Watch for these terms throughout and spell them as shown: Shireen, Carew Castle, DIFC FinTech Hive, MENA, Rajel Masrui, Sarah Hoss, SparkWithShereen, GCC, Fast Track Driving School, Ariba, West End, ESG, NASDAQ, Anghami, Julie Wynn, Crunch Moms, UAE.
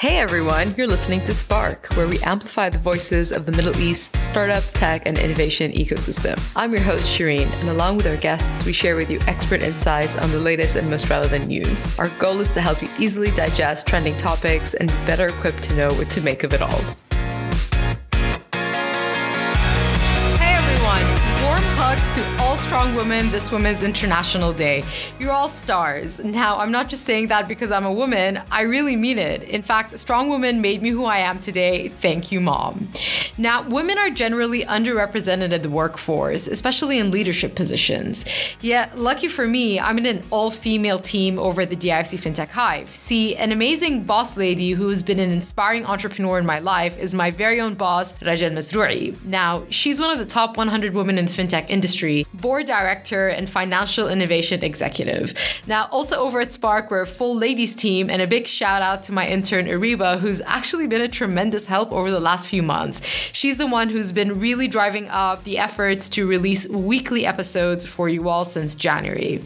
Hey everyone, you're listening to Spark, where we amplify the voices of the Middle East startup, tech, and innovation ecosystem. I'm your host, Shireen, and along with our guests, we share with you expert insights on the latest and most relevant news. Our goal is to help you easily digest trending topics and be better equipped to know what to make of it all. To all strong women this Women's International Day. You're all stars. Now, I'm not just saying that because I'm a woman. I really mean it. In fact, strong women made me who I am today. Thank you, Mom. Now, women are generally underrepresented in the workforce, especially in leadership positions. Yet, lucky for me, I'm in an all-female team over at the DIFC FinTech Hive. See, an amazing boss lady who's been an inspiring entrepreneur in my life is my very own boss, Rajel Masrui. Now, she's one of the top 100 women in the fintech industry, board director, and financial innovation executive. Now, also over at Spark, we're a full ladies team, and a big shout out to my intern, Ariba, who's actually been a tremendous help over the last few months. She's the one who's been really driving up the efforts to release weekly episodes for you all since January.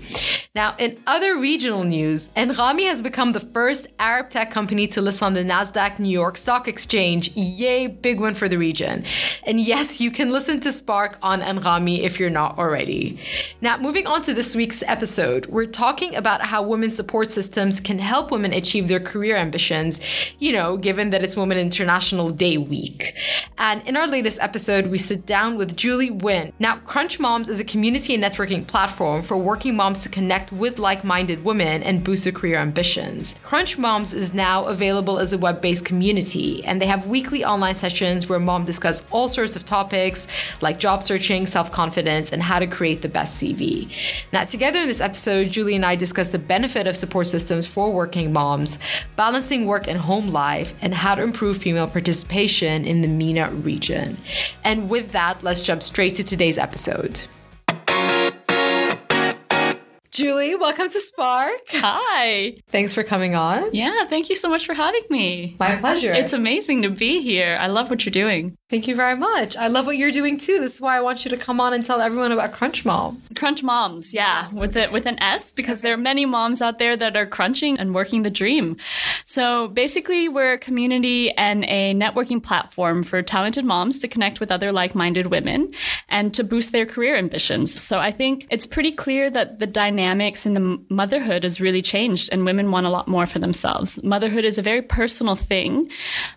Now, in other regional news, Anghami has become the first Arab tech company to list on the NASDAQ New York Stock Exchange. Yay, big win for the region. And yes, you can listen to Spark on Anghami if you're not already. Now, moving on to this week's episode, we're talking about how women's support systems can help women achieve their career ambitions, you know, given that it's Women's International Day week. And in our latest episode, we sit down with Julie Wynn. Now, Crunch Moms is a community and networking platform for working moms to connect with like-minded women and boost their career ambitions. Crunch Moms is now available as a web-based community, and they have weekly online sessions where moms discuss all sorts of topics like job searching, self-confidence, and how to create the best CV. Now, together in this episode, Julie and I discuss the benefit of support systems for working moms, balancing work and home life, and how to improve female participation in the MENA region. And with that, let's jump straight to today's episode. Julie, welcome to Spark. Hi. Thanks for coming on. Yeah, thank you so much for having me. My pleasure. It's amazing to be here. I love what you're doing. Thank you very much. I love what you're doing too. This is why I want you to come on and tell everyone about Crunch Moms. Crunch Moms, yeah, with an S, because there are many moms out there that are crunching and working the dream. So basically, we're a community and a networking platform for talented moms to connect with other like-minded women and to boost their career ambitions. So I think it's pretty clear that the dynamics in the motherhood has really changed, and women want a lot more for themselves. Motherhood is a very personal thing,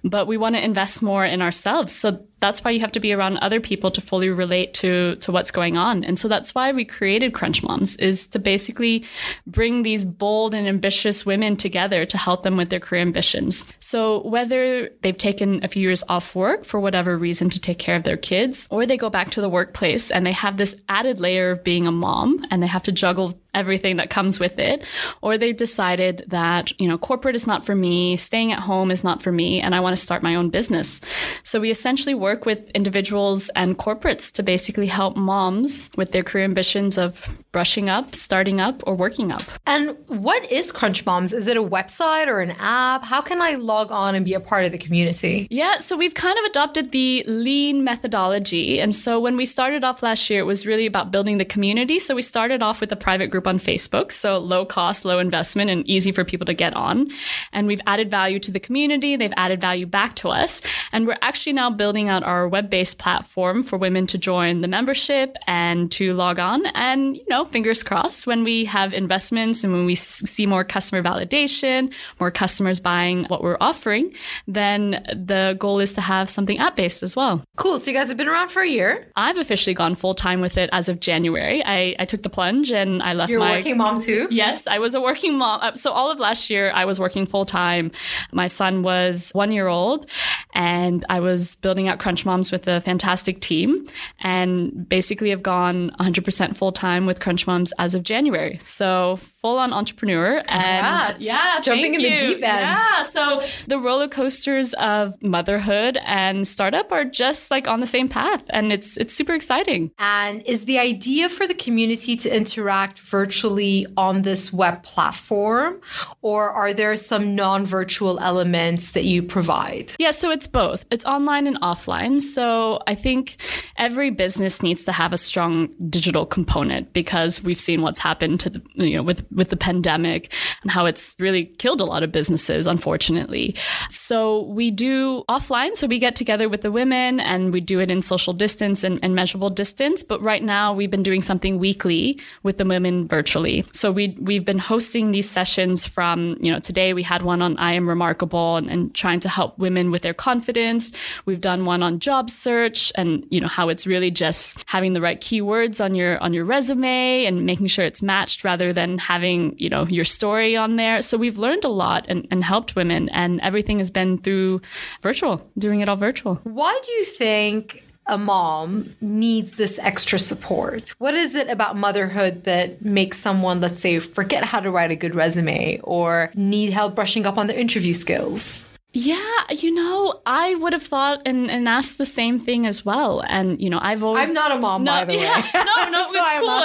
but we want to invest more in ourselves. So that's why you have to be around other people to fully relate to what's going on. And so that's why we created Crunch Moms, is to basically bring these bold and ambitious women together to help them with their career ambitions. So whether they've taken a few years off work for whatever reason to take care of their kids, or they go back to the workplace and they have this added layer of being a mom and they have to juggle everything that comes with it, or they've decided that, you know, corporate is not for me, staying at home is not for me, and I want to start my own business. So we essentially work with individuals and corporates to basically help moms with their career ambitions of brushing up, starting up, or working up. And what is Crunch Moms? Is it a website or an app? How can I log on and be a part of the community? Yeah, so we've kind of adopted the lean methodology. And so when we started off last year, it was really about building the community. So we started off with a private group on Facebook. So low cost, low investment, and easy for people to get on. And we've added value to the community. They've added value back to us. And we're actually now building out our web-based platform for women to join the membership and to log on. And, you know, fingers crossed, when we have investments and when we see more customer validation, more customers buying what we're offering, then the goal is to have something app-based as well. Cool. So you guys have been around for a year. I've officially gone full-time with it as of January. I took the plunge and I left. You're a working mom too? Yes, I was a working mom. So all of last year, I was working full-time. My son was 1 year old, and I was building out Crunch Moms with a fantastic team, and basically have gone 100% full-time with Crunch Moms as of January. So full-on entrepreneur. Congrats. And yeah, jumping in the deep end. Yeah, so the roller coasters of motherhood and startup are just like on the same path, and it's super exciting. And is the idea for the community to interact virtually on this web platform, or are there some non-virtual elements that you provide? Yeah, so it's both. It's online and offline. So I think every business needs to have a strong digital component, because because we've seen what's happened to the, with the pandemic and how it's really killed a lot of businesses, unfortunately. So we do offline. So we get together with the women and we do it in social distance and measurable distance. But right now we've been doing something weekly with the women virtually. So we've been hosting these sessions from, today we had one on I Am Remarkable and trying to help women with their confidence. We've done one on job search and, how it's really just having the right keywords on your resume and making sure it's matched rather than having, your story on there. So we've learned a lot and helped women, and everything has been through virtual, doing it all virtual. Why do you think a mom needs this extra support? What is it about motherhood that makes someone, let's say, forget how to write a good resume or need help brushing up on their interview skills? Yeah, I would have thought and asked the same thing as well. And, I'm not a mom, by the way. Yeah, no,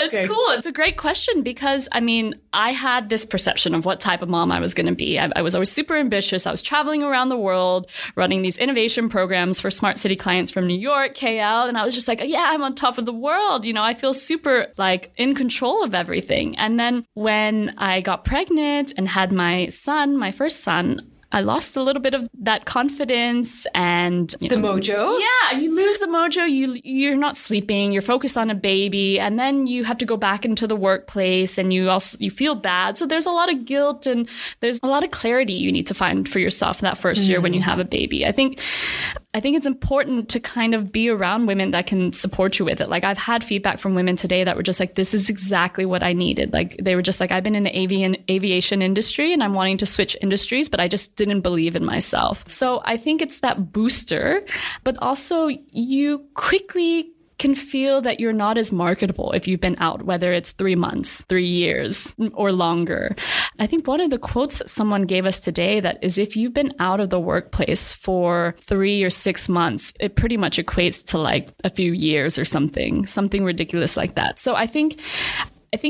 it's cool. It's a great question because, I had this perception of what type of mom I was going to be. I was always super ambitious. I was traveling around the world, running these innovation programs for smart city clients from New York, KL. And I was just like, yeah, I'm on top of the world. I feel super in control of everything. And then when I got pregnant and had my first son, I lost a little bit of that confidence and the mojo. Yeah, you lose the mojo. You're not sleeping. You're focused on a baby, and then you have to go back into the workplace, and you feel bad. So there's a lot of guilt, and there's a lot of clarity you need to find for yourself in that first year when you have a baby. I think it's important to kind of be around women that can support you with it. I've had feedback from women today that were just like, this is exactly what I needed. They were just like, I've been in the aviation industry and I'm wanting to switch industries, but I just didn't believe in myself. So I think it's that booster, but also you quickly can feel that you're not as marketable if you've been out, whether it's 3 months, 3 years, or longer. I think one of the quotes that someone gave us today that is, if you've been out of the workplace for 3 or 6 months, it pretty much equates to a few years or something ridiculous like that. So I think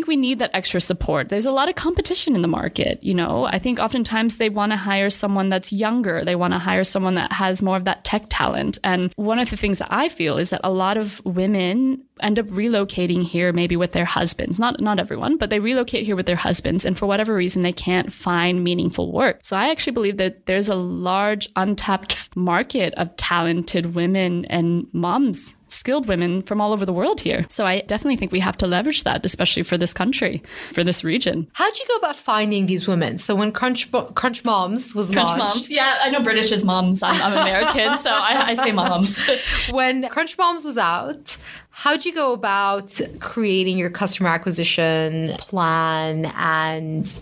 we need that extra support. There's a lot of competition in the market, I think oftentimes they want to hire someone that's younger. They want to hire someone that has more of that tech talent. And one of the things that I feel is that a lot of women end up relocating here maybe with their husbands. Not everyone, but they relocate here with their husbands. And for whatever reason, they can't find meaningful work. So I actually believe that there's a large untapped market of talented women and moms, skilled women from all over the world here. So I definitely think we have to leverage that, especially for this country, for this region. How did you go about finding these women? So when Crunch Moms was launched. Crunch Moms. Yeah, I know British is moms. I'm American, so I say moms. When Crunch Moms was out, how did you go about creating your customer acquisition plan and,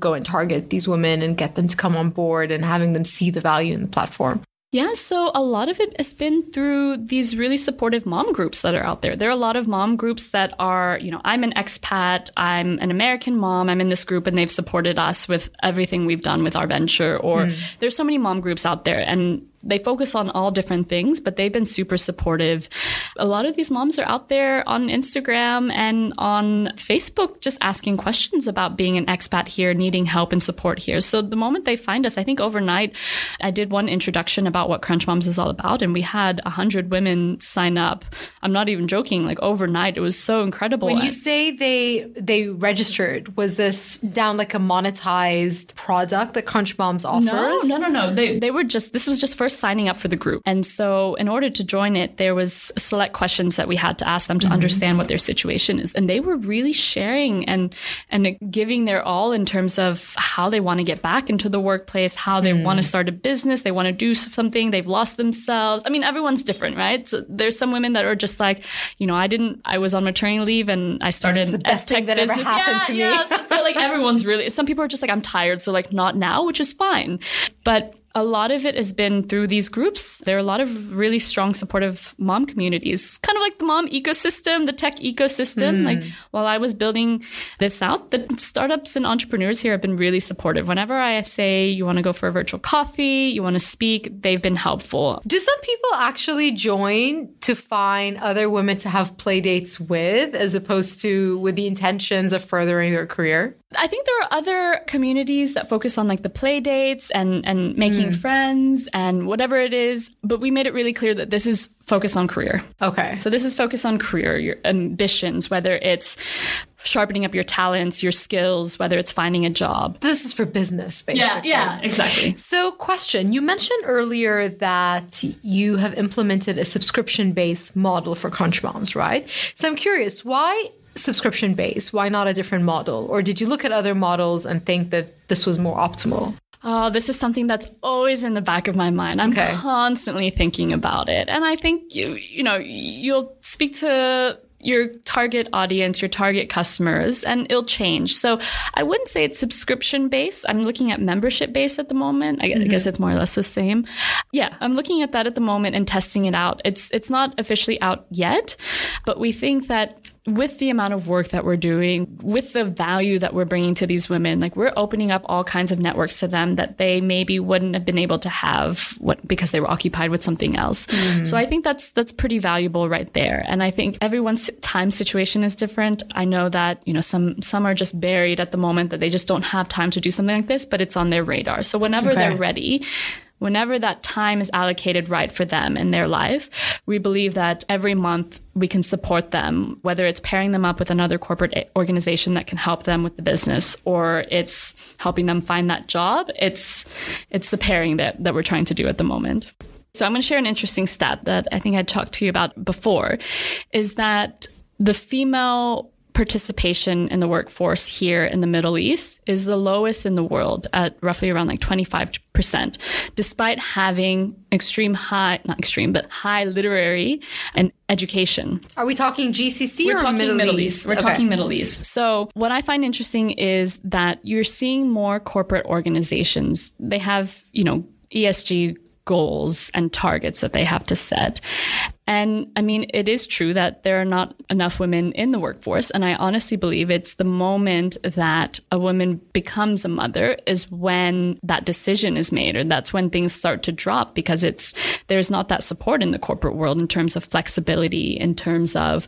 go and target these women and get them to come on board and having them see the value in the platform? Yeah, so a lot of it has been through these really supportive mom groups that are out there. There are a lot of mom groups that are, I'm an expat, I'm an American mom, I'm in this group, and they've supported us with everything we've done with our venture. Or there's so many mom groups out there, and they focus on all different things, but they've been super supportive. A lot of these moms are out there on Instagram and on Facebook just asking questions about being an expat here, needing help and support here. So the moment they find us, I think overnight, I did one introduction about what Crunch Moms is all about, and we had 100 women sign up. I'm not even joking, overnight. It was so incredible. When you say they registered, was this down a monetized product that Crunch Moms offers? No. They were just, this was just first signing up for the group. And so in order to join it, there was select questions that we had to ask them to understand what their situation is. And they were really sharing and giving their all in terms of how they want to get back into the workplace, how they want to start a business, they want to do something, they've lost themselves. Everyone's different, right? So there's some women that are just I was on maternity leave and I started an best tech business. Ever happened to me. So everyone's really, some people are just I'm tired. So not now, which is fine. But a lot of it has been through these groups. There are a lot of really strong, supportive mom communities, kind of like the mom ecosystem, the tech ecosystem. While I was building this out, the startups and entrepreneurs here have been really supportive. Whenever I say you want to go for a virtual coffee, you want to speak, they've been helpful. Do some people actually join to find other women to have play dates with, as opposed to with the intentions of furthering their career? I think there are other communities that focus on the play dates and making friends and whatever it is. But we made it really clear that this is focused on career. Okay. So this is focused on career, your ambitions, whether it's sharpening up your talents, your skills, whether it's finding a job. This is for business, basically. Yeah, exactly. So question, you mentioned earlier that you have implemented a subscription-based model for Crunch Moms, right? So I'm curious, why subscription-based? Why not a different model? Or did you look at other models and think that this was more optimal? Oh, this is something that's always in the back of my mind. I'm constantly thinking about it. And I think, you'll speak to your target audience, your target customers, and it'll change. So I wouldn't say it's subscription-based. I'm looking at membership-based at the moment. I guess it's more or less the same. Yeah, I'm looking at that at the moment and testing it out. It's not officially out yet, but we think that with the amount of work that we're doing, with the value that we're bringing to these women, like we're opening up all kinds of networks to them that they maybe wouldn't have been able to have because they were occupied with something else. Mm. So I think that's pretty valuable right there. And I think everyone's time situation is different. I know that, some are just buried at the moment that they just don't have time to do something like this, but it's on their radar. So whenever they're ready, whenever that time is allocated right for them in their life, we believe that every month we can support them, whether it's pairing them up with another corporate organization that can help them with the business, or it's helping them find that job. It's the pairing that we're trying to do at the moment. So I'm going to share an interesting stat that I think I talked to you about before, is that the female participation in the workforce here in the Middle East is the lowest in the world at roughly around 25%, despite having high literary and education. Are we talking GCC or Middle East? We're talking Middle East. So what I find interesting is that you're seeing more corporate organizations. They have, ESG goals and targets that they have to set. And I mean, it is true that there are not enough women in the workforce. And I honestly believe it's the moment that a woman becomes a mother is when that decision is made, or that's when things start to drop, because there's not that support in the corporate world in terms of flexibility, in terms of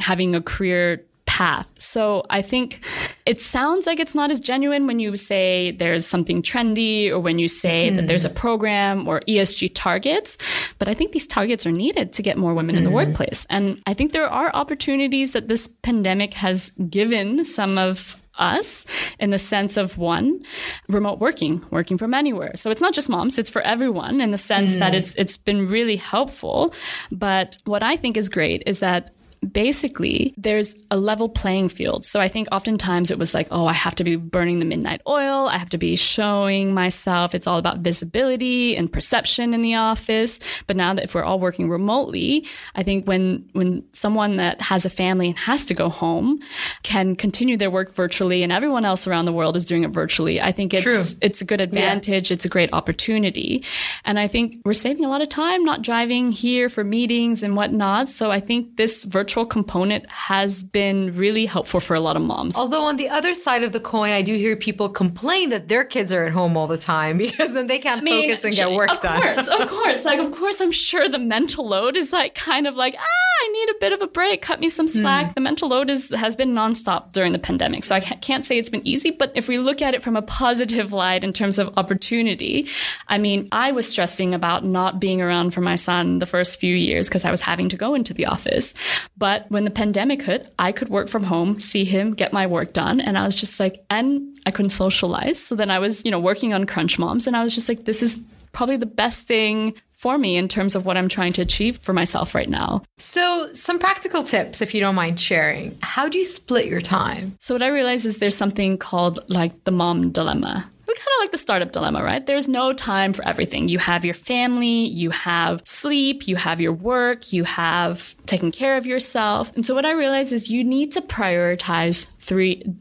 having a career path. So I think it sounds like it's not as genuine when you say there's something trendy, or when you say that there's a program or ESG targets, but I think these targets are needed to get more women in the workplace. And I think there are opportunities that this pandemic has given some of us in the sense of, one, remote working from anywhere. So it's not just moms, it's for everyone in the sense that it's been really helpful. But what I think is great is that basically, there's a level playing field. So I think oftentimes it was like, oh, I have to be burning the midnight oil. I have to be showing myself. It's all about visibility and perception in the office. But now that if we're all working remotely, I think when someone that has a family and has to go home can continue their work virtually, and everyone else around the world is doing it virtually, I think it's a good advantage. Yeah. It's a great opportunity. And I think we're saving a lot of time not driving here for meetings and whatnot. So I think this virtual component has been really helpful for a lot of moms. Although on the other side of the coin, I do hear people complain that their kids are at home all the time because then they can't focus and get work done. Of course. I'm sure the mental load is I need a bit of a break. Cut me some slack. The mental load has been nonstop during the pandemic. So I can't say it's been easy, but if we look at it from a positive light in terms of opportunity, I mean, I was stressing about not being around for my son the first few years because I was having to go into the office. But when the pandemic hit, I could work from home, see him, get my work done. And I was just like, and I couldn't socialize. So then I was, working on Crunch Moms, and I was just like, this is probably the best thing for me in terms of what I'm trying to achieve for myself right now. So some practical tips, if you don't mind sharing. How do you split your time? So what I realized is there's something called the mom dilemma. Kind of like the startup dilemma, right? There's no time for everything. You have your family, you have sleep, you have your work, you have taking care of yourself. And so what I realized is you need to prioritize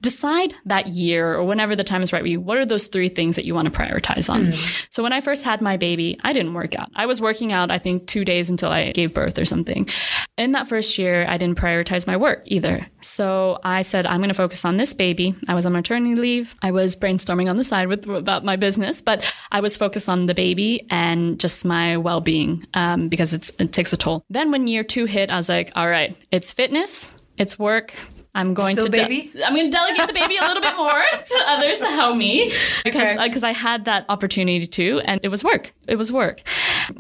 decide that year or whenever the time is right for you, what are those three things that you want to prioritize on? So when I first had my baby, I didn't work out. I was working out, I think, 2 days until I gave birth or something. In that first year, I didn't prioritize my work either. So I said, I'm going to focus on this baby. I was on maternity leave. I was brainstorming on the side about my business, but I was focused on the baby and just my well-being because it takes a toll. Then when year 2 hit, I was like, all right, it's fitness, it's work. I'm going to delegate the baby a little bit more to others to help me because I had that opportunity too. And it was work.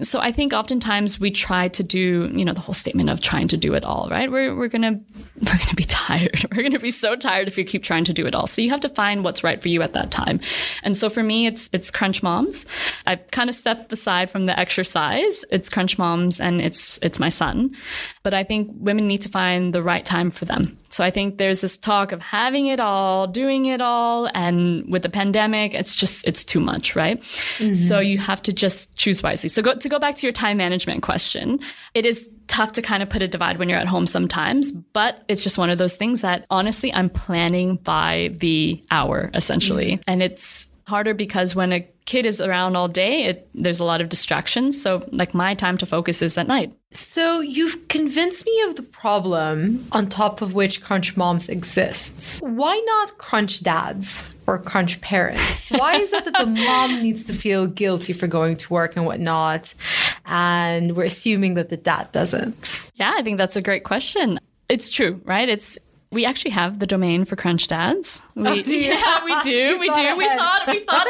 So I think oftentimes we try to do, you know, the whole statement of trying to do it all, right? We're gonna be tired. We're gonna be so tired if you keep trying to do it all. So you have to find what's right for you at that time. And so for me, it's Crunch Moms. I've kind of stepped aside from the exercise. It's Crunch Moms and it's my son. But I think women need to find the right time for them. So I think there's this talk of having it all, doing it all, and with the pandemic, it's too much, right? Mm-hmm. So you have to just choose wisely. So go back to your time management question. It is tough to kind of put a divide when you're at home sometimes, but it's just one of those things that honestly, I'm planning by the hour essentially. Mm-hmm. And it's harder because when a kid is around all day, there's a lot of distractions. So like my time to focus is at night. So you've convinced me of the problem on top of which Crunch Moms exists. Why not Crunch Dads or Crunch Parents? Why is it that the mom needs to feel guilty for going to work and whatnot? And we're assuming that the dad doesn't. Yeah, I think that's a great question. It's true, right? We actually have the domain for Crunch Dads. We do. We thought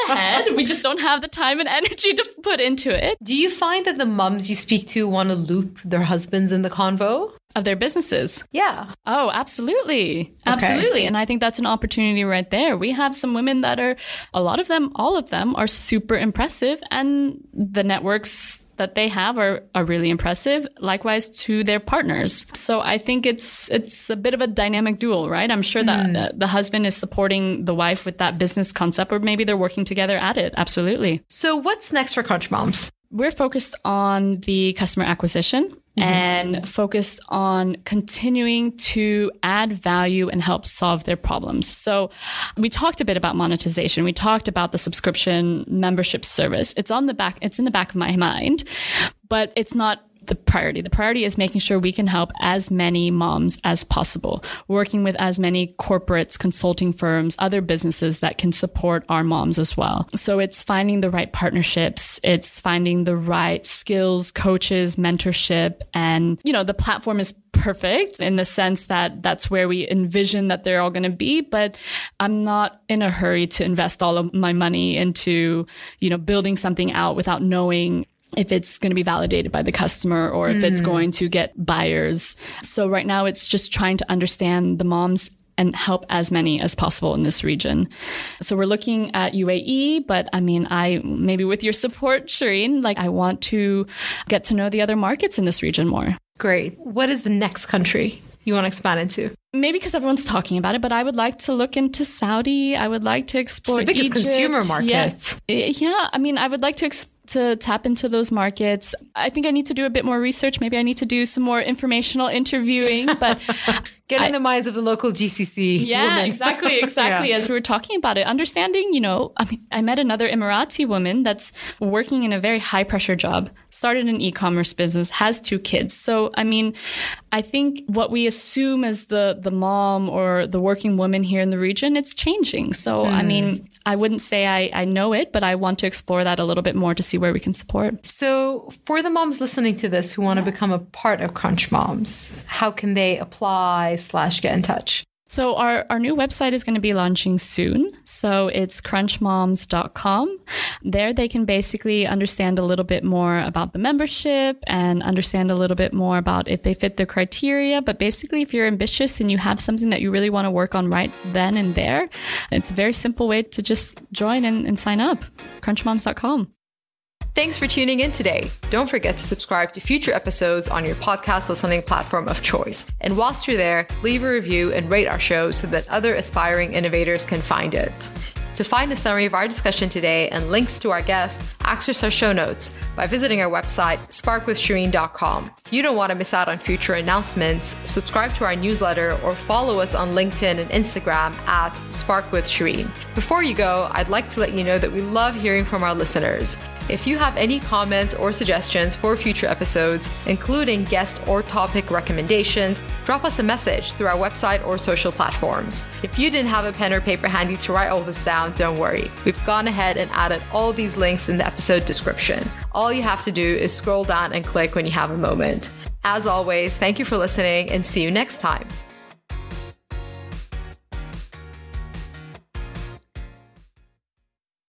ahead. We just don't have the time and energy to put into it. Do you find that the mums you speak to want to loop their husbands in the convo? Of their businesses. Yeah. Oh, absolutely. Absolutely. Okay. And I think that's an opportunity right there. We have some women that are, a lot of them, all of them are super impressive, and the networks that they have are really impressive, likewise to their partners. So I think it's a bit of a dynamic duel, right? I'm sure that the husband is supporting the wife with that business concept, or maybe they're working together at it. Absolutely. So what's next for Crunch Moms? We're focused on the customer acquisition. Mm-hmm. And focused on continuing to add value and help solve their problems. So we talked a bit about monetization. We talked about the subscription membership service. It's in the back of my mind, but it's not the priority. The priority is making sure we can help as many moms as possible, working with as many corporates, consulting firms, other businesses that can support our moms as well. So it's finding the right partnerships. It's finding the right skills, coaches, mentorship. And, you know, the platform is perfect in the sense that that's where we envision that they're all going to be. But I'm not in a hurry to invest all of my money into, you know, building something out without knowing if it's going to be validated by the customer or if it's going to get buyers. So right now it's just trying to understand the moms and help as many as possible in this region. So we're looking at UAE, but I mean, maybe with your support, Shireen, like I want to get to know the other markets in this region more. Great. What is the next country you want to expand into? Maybe because everyone's talking about it, but I would like to look into Saudi. I would like to explore Egypt. It's the biggest consumer market. Yeah. I mean, I would like to tap into those markets. I think I need to do a bit more research. Maybe I need to do some more informational interviewing, but get in the minds of the local GCC. Yeah, women. Exactly. Yeah. As we were talking about it, understanding, you know, I mean, I met another Emirati woman that's working in a very high pressure job, started an e-commerce business, has 2 kids. So, I mean, I think what we assume as the mom or the working woman here in the region, it's changing. So, I mean, I wouldn't say I know it, but I want to explore that a little bit more to see where we can support. So for the moms listening to this who want to become a part of Crunch Moms, how can they apply/get in touch? So our new website is going to be launching soon. So it's crunchmoms.com. There they can basically understand a little bit more about the membership and understand a little bit more about if they fit the criteria. But basically, if you're ambitious and you have something that you really want to work on right then and there, it's a very simple way to just join and sign up. crunchmoms.com. Thanks for tuning in today. Don't forget to subscribe to future episodes on your podcast listening platform of choice. And whilst you're there, leave a review and rate our show so that other aspiring innovators can find it. To find a summary of our discussion today and links to our guests, access our show notes by visiting our website, sparkwithshereen.com. You don't want to miss out on future announcements. Subscribe to our newsletter or follow us on LinkedIn and Instagram at SparkWithShereen. Before you go, I'd like to let you know that we love hearing from our listeners. If you have any comments or suggestions for future episodes, including guest or topic recommendations, drop us a message through our website or social platforms. If you didn't have a pen or paper handy to write all this down, don't worry. We've gone ahead and added all these links in the episode description. All you have to do is scroll down and click when you have a moment. As always, thank you for listening and see you next time.